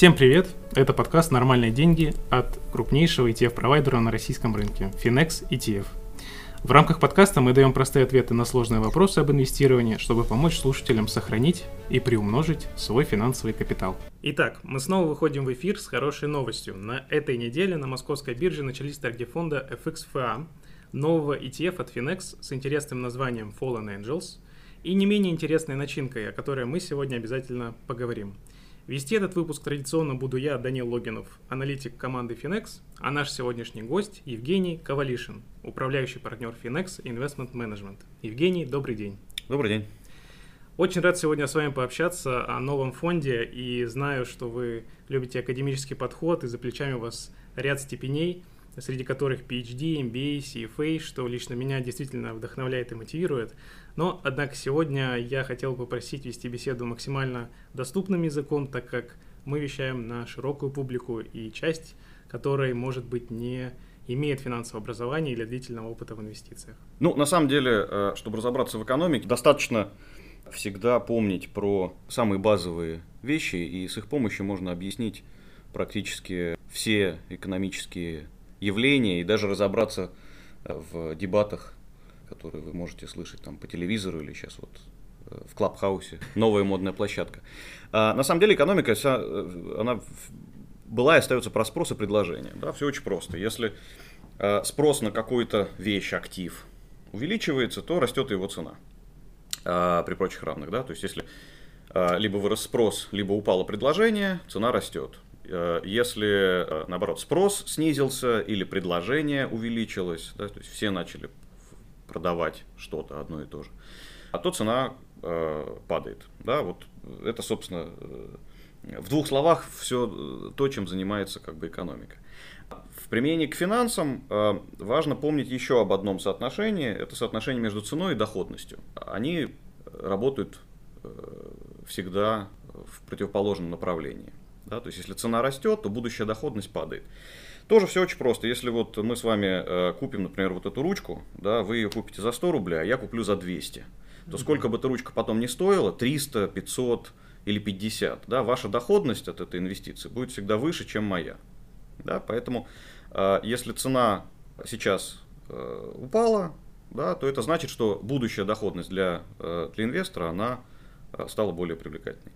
Всем привет! Это подкаст «Нормальные деньги» от крупнейшего ETF-провайдера на российском рынке – FinEx ETF. В рамках подкаста мы даем простые ответы на сложные вопросы об инвестировании, чтобы помочь слушателям сохранить и приумножить свой финансовый капитал. Итак, мы снова выходим в эфир с хорошей новостью. На этой неделе на московской бирже начались торги фонда FXFA, нового ETF от FinEx с интересным названием Fallen Angels и не менее интересной начинкой, о которой мы сегодня обязательно поговорим. Вести этот выпуск традиционно буду я, Данил Логинов, аналитик команды FinEx, а наш сегодняшний гость Евгений Ковалишин, управляющий партнер FinEx Investment Management. Евгений, добрый день. Добрый день. Очень рад сегодня с вами пообщаться о новом фонде и знаю, что вы любите академический подход и за плечами у вас ряд степеней, среди которых PhD, MBA, CFA, что лично меня действительно вдохновляет и мотивирует. Но, однако, сегодня я хотел бы попросить вести беседу максимально доступным языком, так как мы вещаем на широкую публику и часть, которая, может быть, не имеет финансовое образование или длительного опыта в инвестициях. На самом деле, чтобы разобраться в экономике, достаточно всегда помнить про самые базовые вещи, и с их помощью можно объяснить практически все экономические явления и даже разобраться в дебатах, которые вы можете слышать там по телевизору или сейчас вот в Clubhouse, новая модная площадка. На самом деле экономика, она была и остается про спрос и предложение. Да, все очень просто. Если спрос на какую-то вещь, актив увеличивается, то растет его цена при прочих равных. Да? То есть если либо вырос спрос, либо упало предложение, цена растет. Если, наоборот, спрос снизился или предложение увеличилось, да, то есть все начали продавать что-то одно и то же, а то цена падает. Да, вот это, собственно, в двух словах все то, чем занимается как бы экономика. В применении к финансам важно помнить еще об одном соотношении. Это соотношение между ценой и доходностью. Они работают всегда в противоположном направлении. Да, то есть, если цена растет, то будущая доходность падает. Тоже все очень просто. Если вот мы с вами купим, например, вот эту ручку, да, вы ее купите за 100 рублей, а я куплю за 200, то сколько бы эта ручка потом ни стоила, 300, 500 или 50, да, ваша доходность от этой инвестиции будет всегда выше, чем моя. Да, поэтому, если цена сейчас упала, да, то это значит, что будущая доходность для инвестора, она стала более привлекательной.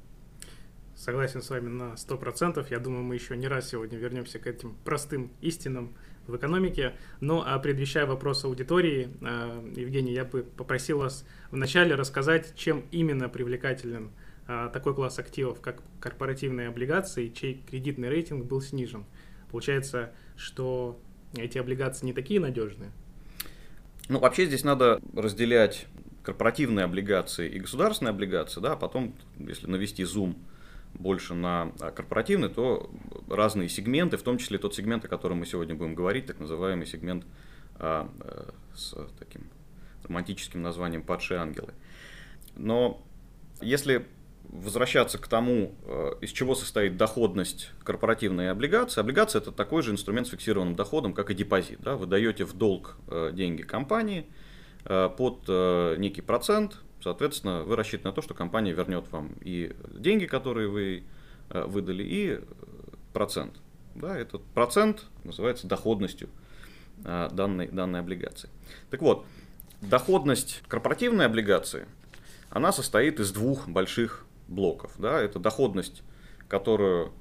Согласен с вами на 100%. Я думаю, мы еще не раз сегодня вернемся к этим простым истинам в экономике. Но предвещая вопрос аудитории, Евгений, я бы попросил вас вначале рассказать, чем именно привлекателен такой класс активов, как корпоративные облигации, чей кредитный рейтинг был снижен. Получается, что эти облигации не такие надежные? Вообще здесь надо разделять корпоративные облигации и государственные облигации, да, а потом, если навести зум больше на корпоративный, то разные сегменты, в том числе тот сегмент, о котором мы сегодня будем говорить, так называемый сегмент с таким романтическим названием «Падшие ангелы». Но если возвращаться к тому, из чего состоит доходность корпоративной облигации, облигация – это такой же инструмент с фиксированным доходом, как и депозит. Да? Вы даете в долг деньги компании под некий процент. Соответственно, вы рассчитаны на то, что компания вернет вам и деньги, которые вы выдали, и процент. Да, этот процент называется доходностью данной облигации. Так вот, доходность корпоративной облигации, она состоит из двух больших блоков. Да, это доходность, которую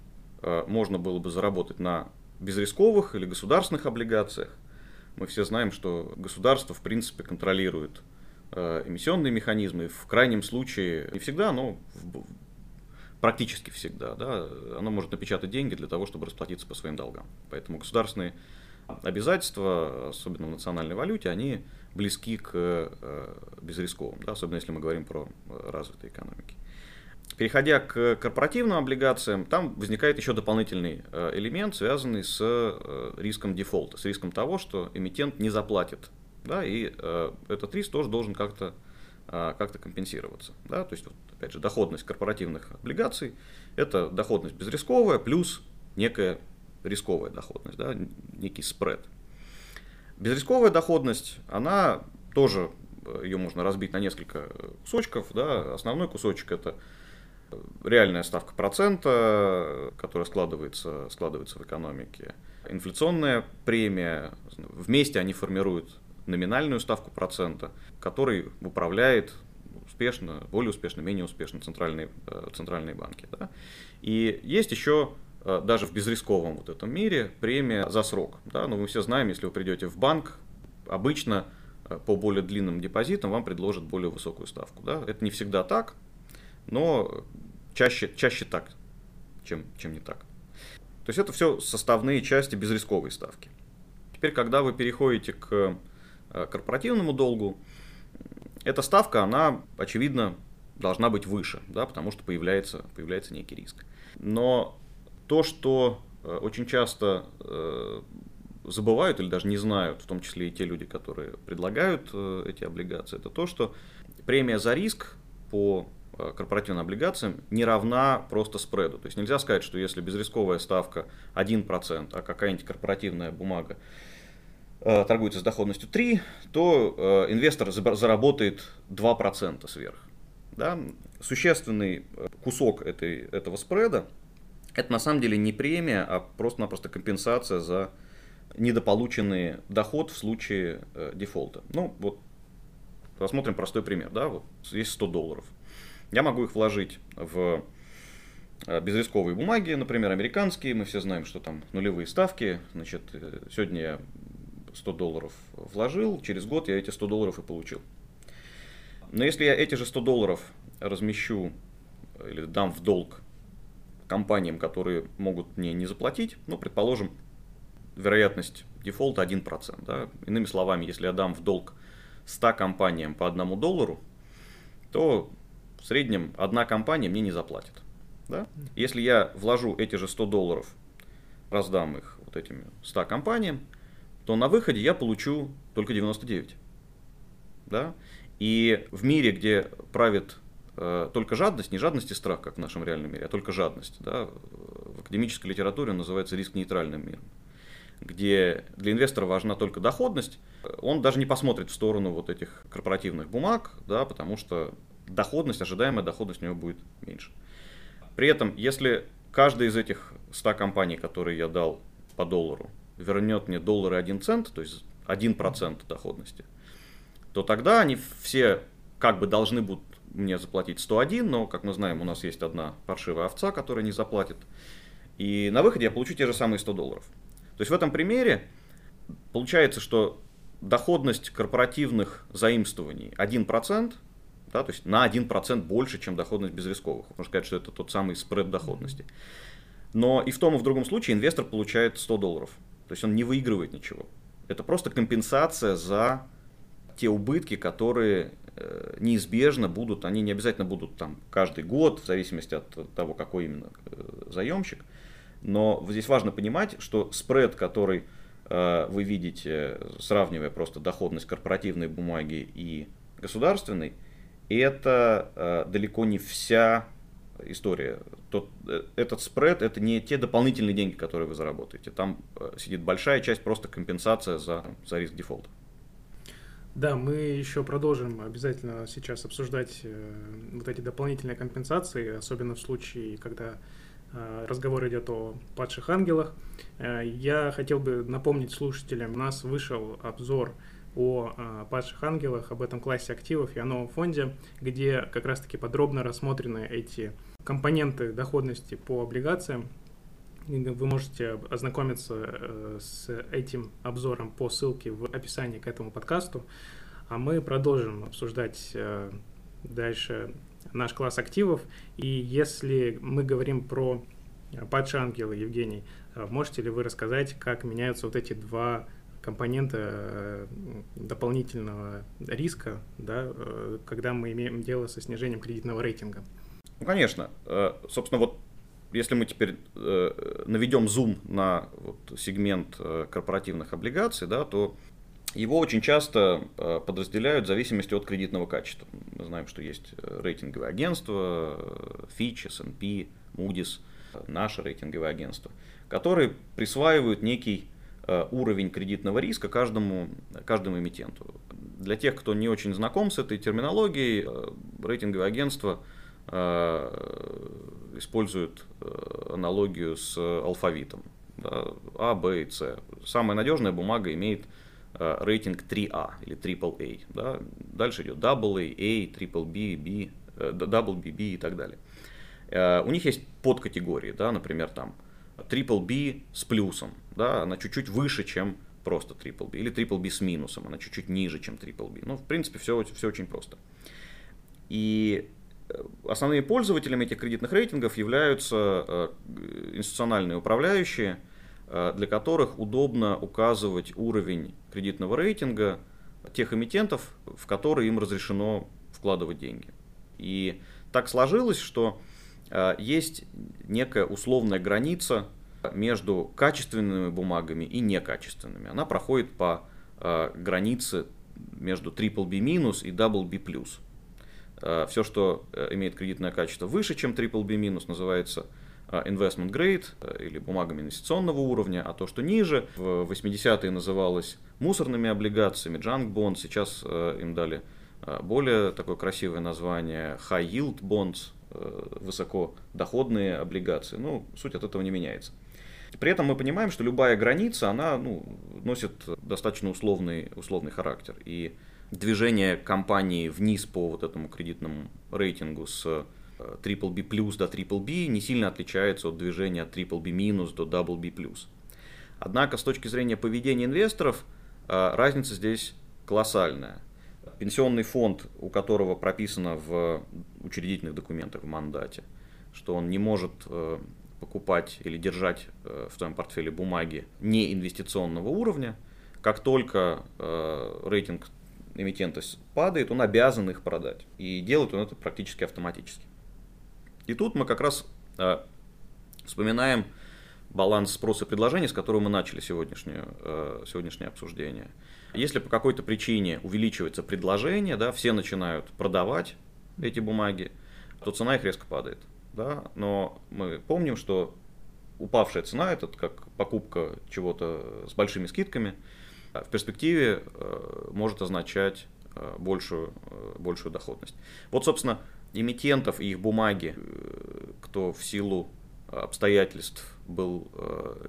можно было бы заработать на безрисковых или государственных облигациях. Мы все знаем, что государство, в принципе, контролирует эмиссионные механизмы, в крайнем случае, не всегда, но практически всегда, да, оно может напечатать деньги для того, чтобы расплатиться по своим долгам. Поэтому государственные обязательства, особенно в национальной валюте, они близки к безрисковым, да, особенно если мы говорим про развитые экономики. Переходя к корпоративным облигациям, там возникает еще дополнительный элемент, связанный с риском дефолта, с риском того, что эмитент не заплатит. Да, и этот риск тоже должен как-то компенсироваться. Да? То есть, вот, опять же, доходность корпоративных облигаций – это доходность безрисковая плюс некая рисковая доходность, да? Некий спред. Безрисковая доходность, она тоже, ее можно разбить на несколько кусочков. Да? Основной кусочек – это реальная ставка процента, которая складывается в экономике, инфляционная премия, вместе они формируют номинальную ставку процента, которой управляет успешно, более успешно, менее успешно центральные банки. Да? И есть еще даже в безрисковом вот этом мире премия за срок. Да? Но мы все знаем, если вы придете в банк, обычно по более длинным депозитам вам предложат более высокую ставку. Да? Это не всегда так, но чаще так, чем не так. То есть это все составные части безрисковой ставки. Теперь, когда вы переходите к корпоративному долгу, эта ставка, она, очевидно, должна быть выше, да, потому что появляется некий риск. Но то, что очень часто забывают или даже не знают, в том числе и те люди, которые предлагают эти облигации, это то, что премия за риск по корпоративным облигациям не равна просто спреду. То есть нельзя сказать, что если безрисковая ставка 1%, а какая-нибудь корпоративная бумага торгуется с доходностью 3%, то инвестор заработает 2% сверх. Да? Существенный кусок этого спреда — это на самом деле не премия, а просто-напросто компенсация за недополученный доход в случае дефолта. Ну вот посмотрим простой пример. Да? Вот есть $100. Я могу их вложить в безрисковые бумаги, например, американские. Мы все знаем, что там нулевые ставки. Значит, сегодня я $100 вложил, через год я эти $100 и получил. Но если я эти же $100 размещу или дам в долг компаниям, которые могут мне не заплатить, ну, предположим, вероятность дефолта 1%. Да? Иными словами, если я дам в долг 100 компаниям по $1, то в среднем одна компания мне не заплатит. Да? Если я вложу эти же $100, раздам их вот этими 100 компаниям, то на выходе я получу только 99. Да? И в мире, где правит только жадность, не жадность и страх, как в нашем реальном мире, а только жадность, да, в академической литературе он называется риск-нейтральным миром, где для инвестора важна только доходность, он даже не посмотрит в сторону вот этих корпоративных бумаг, да, потому что доходность, ожидаемая доходность у него будет меньше. При этом, если каждая из этих 100 компаний, которые я дал по $1, вернет мне $1 и 1 цент, то есть 1% доходности, то тогда они все как бы должны будут мне заплатить 101, но, как мы знаем, у нас есть одна паршивая овца, которая не заплатит. И на выходе я получу те же самые $100. То есть в этом примере получается, что доходность корпоративных заимствований 1%, да, то есть на 1% больше, чем доходность безрисковых. Можно сказать, что это тот самый спред доходности. Но и в том, и в другом случае инвестор получает $100. То есть он не выигрывает ничего. Это просто компенсация за те убытки, которые неизбежно будут. Они не обязательно будут там каждый год, в зависимости от того, какой именно заемщик. Но здесь важно понимать, что спред, который вы видите, сравнивая просто доходность корпоративной бумаги и государственной, это далеко не вся история. Этот спред — это не те дополнительные деньги, которые вы заработаете. Там сидит большая часть, просто компенсация за риск дефолта. Да, мы еще продолжим обязательно сейчас обсуждать вот эти дополнительные компенсации, особенно в случае, когда разговор идет о падших ангелах. Я хотел бы напомнить слушателям, у нас вышел обзор о падших ангелах, об этом классе активов и о новом фонде, где как раз-таки подробно рассмотрены эти компоненты доходности по облигациям. Вы можете ознакомиться с этим обзором по ссылке в описании к этому подкасту. А мы продолжим обсуждать дальше наш класс активов. И если мы говорим про падшие ангелы, Евгений, можете ли вы рассказать, как меняются вот эти два компонента дополнительного риска, да, когда мы имеем дело со снижением кредитного рейтинга? Ну, конечно. Собственно, вот если мы теперь наведем зум на вот сегмент корпоративных облигаций, да, то его очень часто подразделяют в зависимости от кредитного качества. Мы знаем, что есть рейтинговые агентства, Fitch, S&P, Moody's, наши рейтинговые агентства, которые присваивают некий уровень кредитного риска каждому эмитенту. Для тех, кто не очень знаком с этой терминологией, рейтинговые агентства используют аналогию с алфавитом. Да, А, Б и С. Самая надежная бумага имеет рейтинг 3А или AAA. Да. Дальше идет AA, AAA, BBB и так далее. У них есть подкатегории, да, например, там BBB с плюсом, да, она чуть-чуть выше, чем просто BBB, или BBB с минусом, она чуть-чуть ниже, чем BBB. Ну, в принципе, все очень просто. И основными пользователями этих кредитных рейтингов являются институциональные управляющие, для которых удобно указывать уровень кредитного рейтинга тех эмитентов, в которые им разрешено вкладывать деньги. И так сложилось, что есть некая условная граница между качественными бумагами и некачественными. Она проходит по границе между BBB- и BB+. Все, что имеет кредитное качество выше, чем BBB-, называется investment grade или бумагами инвестиционного уровня, а то, что ниже, в 80-е называлось мусорными облигациями, junk bonds, сейчас им дали более такое красивое название high yield bonds, высокодоходные облигации. Ну, суть от этого не меняется. При этом мы понимаем, что любая граница, она, носит достаточно условный характер. И движение компании вниз по вот этому кредитному рейтингу с BBB+ до BBB не сильно отличается от движения от BBB- до BB+. Однако с точки зрения поведения инвесторов разница здесь колоссальная. Пенсионный фонд, у которого прописано в учредительных документах, в мандате, что он не может покупать или держать в своем портфеле бумаги неинвестиционного уровня, как только рейтинг эмитента падает, он обязан их продать. И делает он это практически автоматически. И тут мы как раз вспоминаем баланс спроса и предложения, с которого мы начали сегодняшнее обсуждение. Если по какой-то причине увеличивается предложение, да, все начинают продавать эти бумаги, то цена их резко падает. Да? Но мы помним, что упавшая цена – это как покупка чего-то с большими скидками, в перспективе может означать большую доходность. Вот, собственно, эмитентов и их бумаги, кто в силу обстоятельств был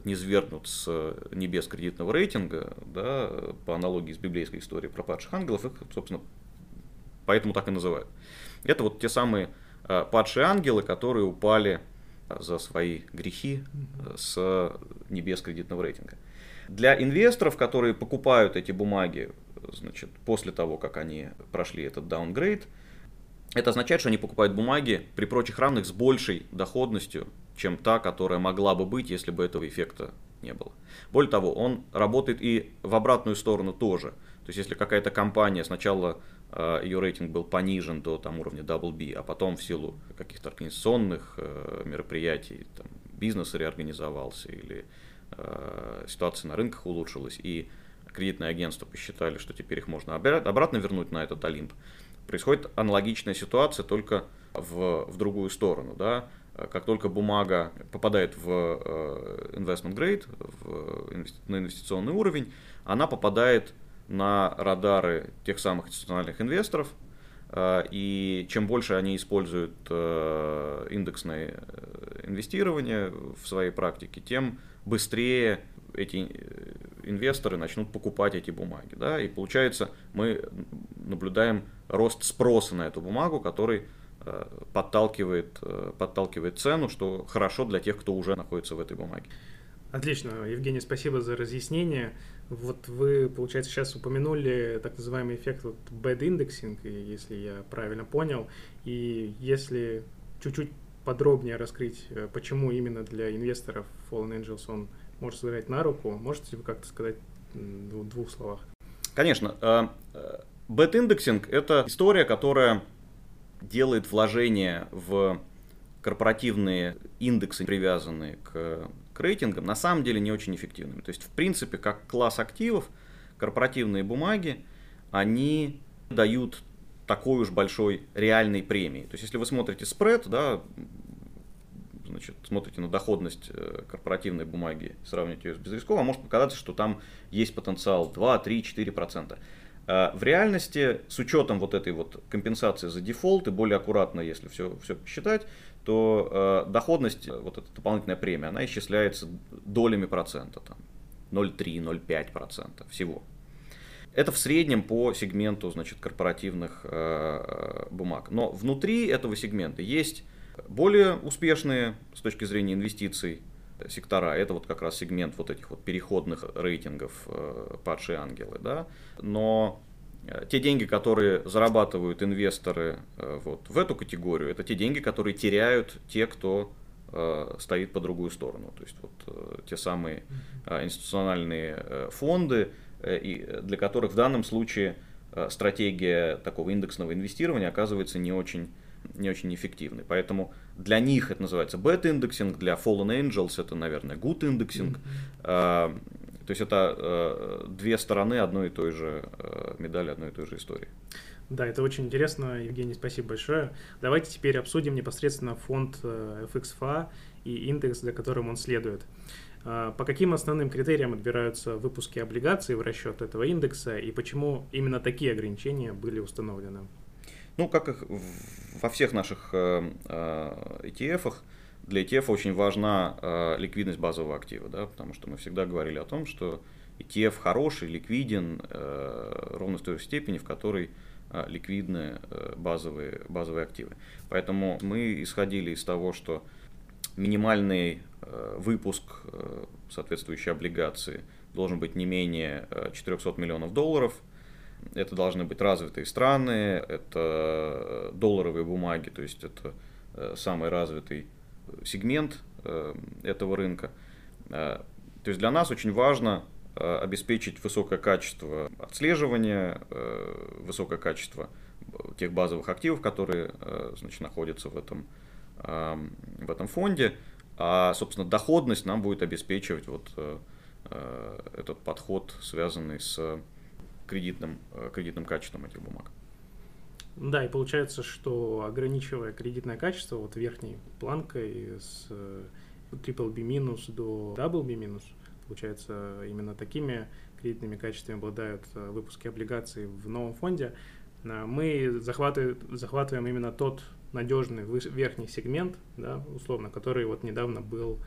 низвергнут с небес кредитного рейтинга, да, по аналогии с библейской историей про падших ангелов, их, собственно, поэтому так и называют. Это вот те самые падшие ангелы, которые упали за свои грехи с небес кредитного рейтинга. Для инвесторов, которые покупают эти бумаги, значит, после того, как они прошли этот даунгрейд, это означает, что они покупают бумаги при прочих равных с большей доходностью, чем та, которая могла бы быть, если бы этого эффекта не было. Более того, он работает и в обратную сторону тоже. То есть, если какая-то компания, сначала ее рейтинг был понижен до там, уровня BB, а потом в силу каких-то организационных мероприятий, там, бизнес реорганизовался или ситуация на рынках улучшилась, и кредитные агентства посчитали, что теперь их можно обратно вернуть на этот Олимп, происходит аналогичная ситуация, только в другую сторону. Да? Как только бумага попадает в investment grade, на инвестиционный уровень, она попадает на радары тех самых институциональных инвесторов, и чем больше они используют индексное инвестирование в своей практике, тем быстрее эти инвесторы начнут покупать эти бумаги. Да? И получается, мы наблюдаем рост спроса на эту бумагу, который подталкивает цену, что хорошо для тех, кто уже находится в этой бумаге. Отлично. Евгений, спасибо за разъяснение. Вот вы, получается, сейчас упомянули так называемый эффект бэд-индексинг, если я правильно понял. И если чуть-чуть подробнее раскрыть, почему именно для инвесторов Fallen Angels он может сыграть на руку, можете вы как-то сказать в двух словах? Конечно. Бэд-индексинг – это история, которая делает вложения в корпоративные индексы, привязанные к рейтингам, на самом деле не очень эффективными. То есть, в принципе, как класс активов, корпоративные бумаги, они дают такой уж большой реальной премии. То есть, если вы смотрите спред, да, значит, смотрите на доходность корпоративной бумаги, сравните ее с безрисковой, а может показаться, что там есть потенциал 2, 3, 4%. В реальности, с учетом вот этой вот компенсации за дефолт и более аккуратно, если все посчитать, то доходность, вот эта дополнительная премия, она исчисляется долями процента, 0,3-0,5% всего. Это в среднем по сегменту, значит, корпоративных бумаг. Но внутри этого сегмента есть более успешные с точки зрения инвестиций сектора, это вот как раз сегмент вот этих вот переходных рейтингов «Падшие ангелы», да, но те деньги, которые зарабатывают инвесторы вот в эту категорию, это те деньги, которые теряют те, кто стоит по другую сторону, то есть вот те самые институциональные фонды, для которых в данном случае стратегия такого индексного инвестирования оказывается не очень эффективный. Поэтому для них это называется bad-индексинг, для Fallen Angels это, наверное, good-индексинг. То есть это две стороны одной и той же медали, одной и той же истории. Да, это очень интересно, Евгений, спасибо большое. Давайте теперь обсудим непосредственно фонд FXFA и индекс, за которым он следует. По каким основным критериям отбираются выпуски облигаций в расчет этого индекса и почему именно такие ограничения были установлены? Ну, как и во всех наших ETF-ах, для ETF очень важна ликвидность базового актива, да, потому что мы всегда говорили о том, что ETF хороший, ликвиден ровно в той же степени, в которой ликвидны базовые активы. Поэтому мы исходили из того, что минимальный выпуск соответствующей облигации должен быть не менее $400 миллионов. Это должны быть развитые страны, это долларовые бумаги, то есть это самый развитый сегмент этого рынка. То есть для нас очень важно обеспечить высокое качество отслеживания, высокое качество тех базовых активов, которые, значит, находятся в этом фонде. А, собственно, доходность нам будет обеспечивать вот этот подход, связанный с кредитным качеством этих бумаг. Да, и получается, что ограничивая кредитное качество вот верхней планкой с BBB- до BB-, получается, именно такими кредитными качествами обладают выпуски облигаций в новом фонде, мы захватываем именно тот надежный верхний сегмент, да, условно, который вот недавно был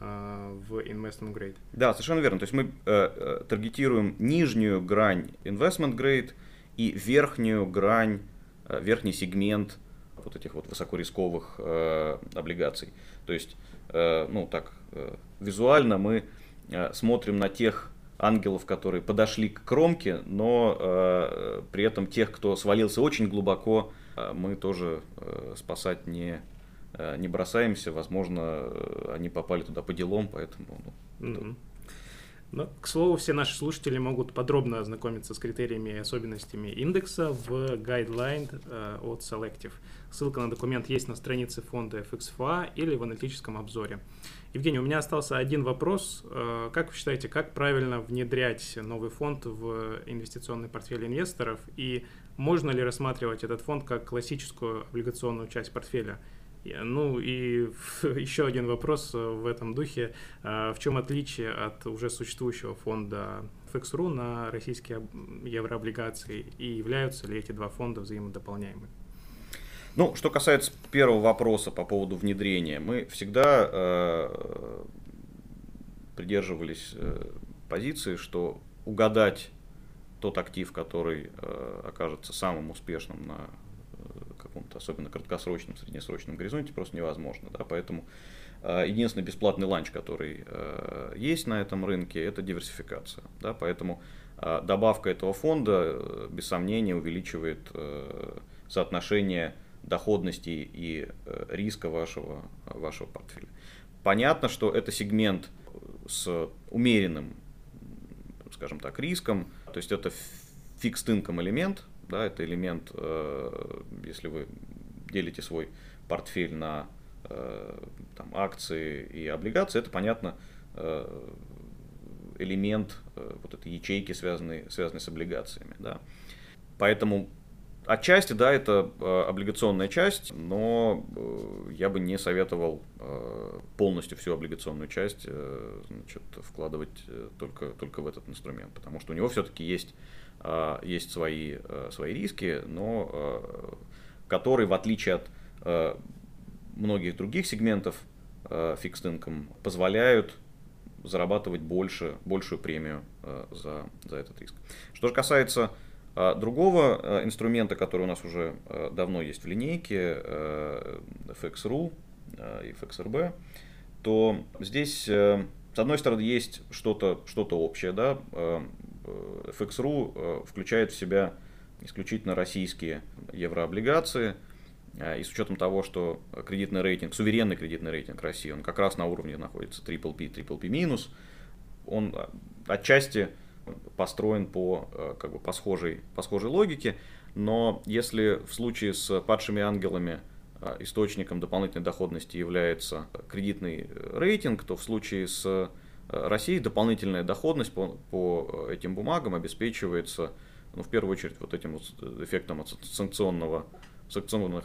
в investment grade. Да, совершенно верно. То есть мы таргетируем нижнюю грань investment grade и верхнюю грань, верхний сегмент вот этих вот высокорисковых облигаций. То есть, визуально мы смотрим на тех ангелов, которые подошли к кромке, но при этом тех, кто свалился очень глубоко, мы тоже спасать не бросаемся, возможно, они попали туда по делам, поэтому... Ну, к слову, все наши слушатели могут подробно ознакомиться с критериями и особенностями индекса в гайдлайн от Selective. Ссылка на документ есть на странице фонда FXFA или в аналитическом обзоре. Евгений, у меня остался один вопрос. Как вы считаете, как правильно внедрять новый фонд в инвестиционный портфель инвесторов и можно ли рассматривать этот фонд как классическую облигационную часть портфеля? Ну и еще один вопрос в этом духе. В чем отличие от уже существующего фонда FXRU на российские еврооблигации и являются ли эти два фонда взаимодополняемы? Ну, что касается первого вопроса по поводу внедрения, мы всегда придерживались позиции, что угадать тот актив, который окажется самым успешным на каком-то особенно краткосрочном, среднесрочном горизонте просто невозможно. Да? Поэтому единственный бесплатный ланч, который есть на этом рынке, это диверсификация. Да? Поэтому добавка этого фонда, без сомнения, увеличивает соотношение доходности и риска вашего портфеля. Понятно, что это сегмент с умеренным, скажем так, риском, то есть это fixed income элемент. Да, это элемент, если вы делите свой портфель на акции и облигации, это, понятно, элемент вот этой ячейки, связанной с облигациями. Да. Поэтому отчасти, да, это облигационная часть, но я бы не советовал полностью всю облигационную часть вкладывать только в этот инструмент, потому что у него все-таки есть есть свои риски, но который, в отличие от многих других сегментов fixed income, позволяют зарабатывать большую премию за этот риск. Что же касается другого инструмента, который у нас уже давно есть в линейке, FXRU и FXRB, то здесь, с одной стороны, есть что-то общее. Да? FXRU включает в себя исключительно российские еврооблигации, и с учетом того, что кредитный рейтинг, суверенный кредитный рейтинг России, он как раз на уровне находится PPP, PPP-, он отчасти построен по схожей логике, но если в случае с падшими ангелами источником дополнительной доходности является кредитный рейтинг, то в случае с Россией дополнительная доходность по этим бумагам обеспечивается, в первую очередь, этим эффектом от санкционных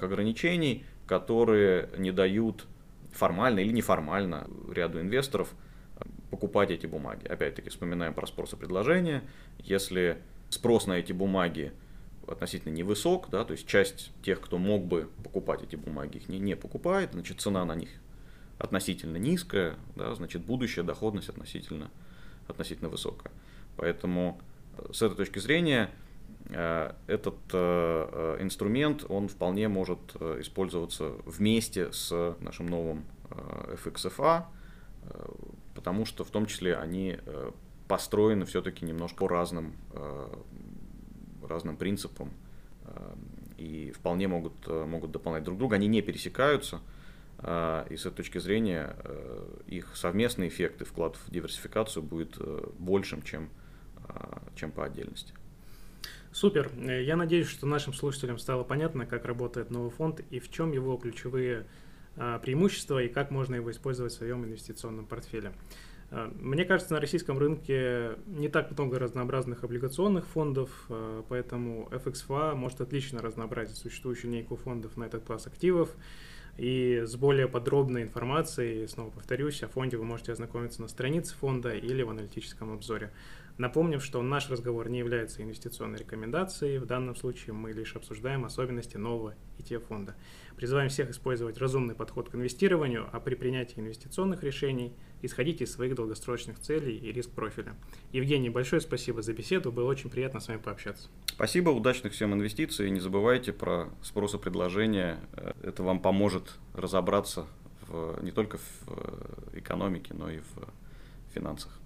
ограничений, которые не дают формально или неформально ряду инвесторов покупать эти бумаги. Опять-таки вспоминаем про спрос и предложение. Если спрос на эти бумаги относительно невысок, да, то есть часть тех, кто мог бы покупать эти бумаги, их не покупает, значит цена на них относительно низкая, да, значит будущая доходность относительно высокая. Поэтому с этой точки зрения этот инструмент, он вполне может использоваться вместе с нашим новым FXFA, потому что в том числе они построены все-таки немножко разным принципам и вполне могут дополнять друг друга. Они не пересекаются, и с этой точки зрения их совместный эффект и вклад в диверсификацию будет большим, чем по отдельности. Супер. Я надеюсь, что нашим слушателям стало понятно, как работает новый фонд и в чем его ключевые преимущества и как можно его использовать в своем инвестиционном портфеле. Мне кажется, на российском рынке не так много разнообразных облигационных фондов, поэтому FXFA может отлично разнообразить существующую линейку фондов на этот класс активов. И с более подробной информацией, снова повторюсь, о фонде вы можете ознакомиться на странице фонда или в аналитическом обзоре. Напомним, что наш разговор не является инвестиционной рекомендацией, в данном случае мы лишь обсуждаем особенности нового ETF-фонда. Призываем всех использовать разумный подход к инвестированию, а при принятии инвестиционных решений исходите из своих долгосрочных целей и риск-профиля. Евгений, большое спасибо за беседу, было очень приятно с вами пообщаться. Спасибо, удачных всем инвестиций, не забывайте про спрос и предложение, это вам поможет разобраться не только в экономике, но и в финансах.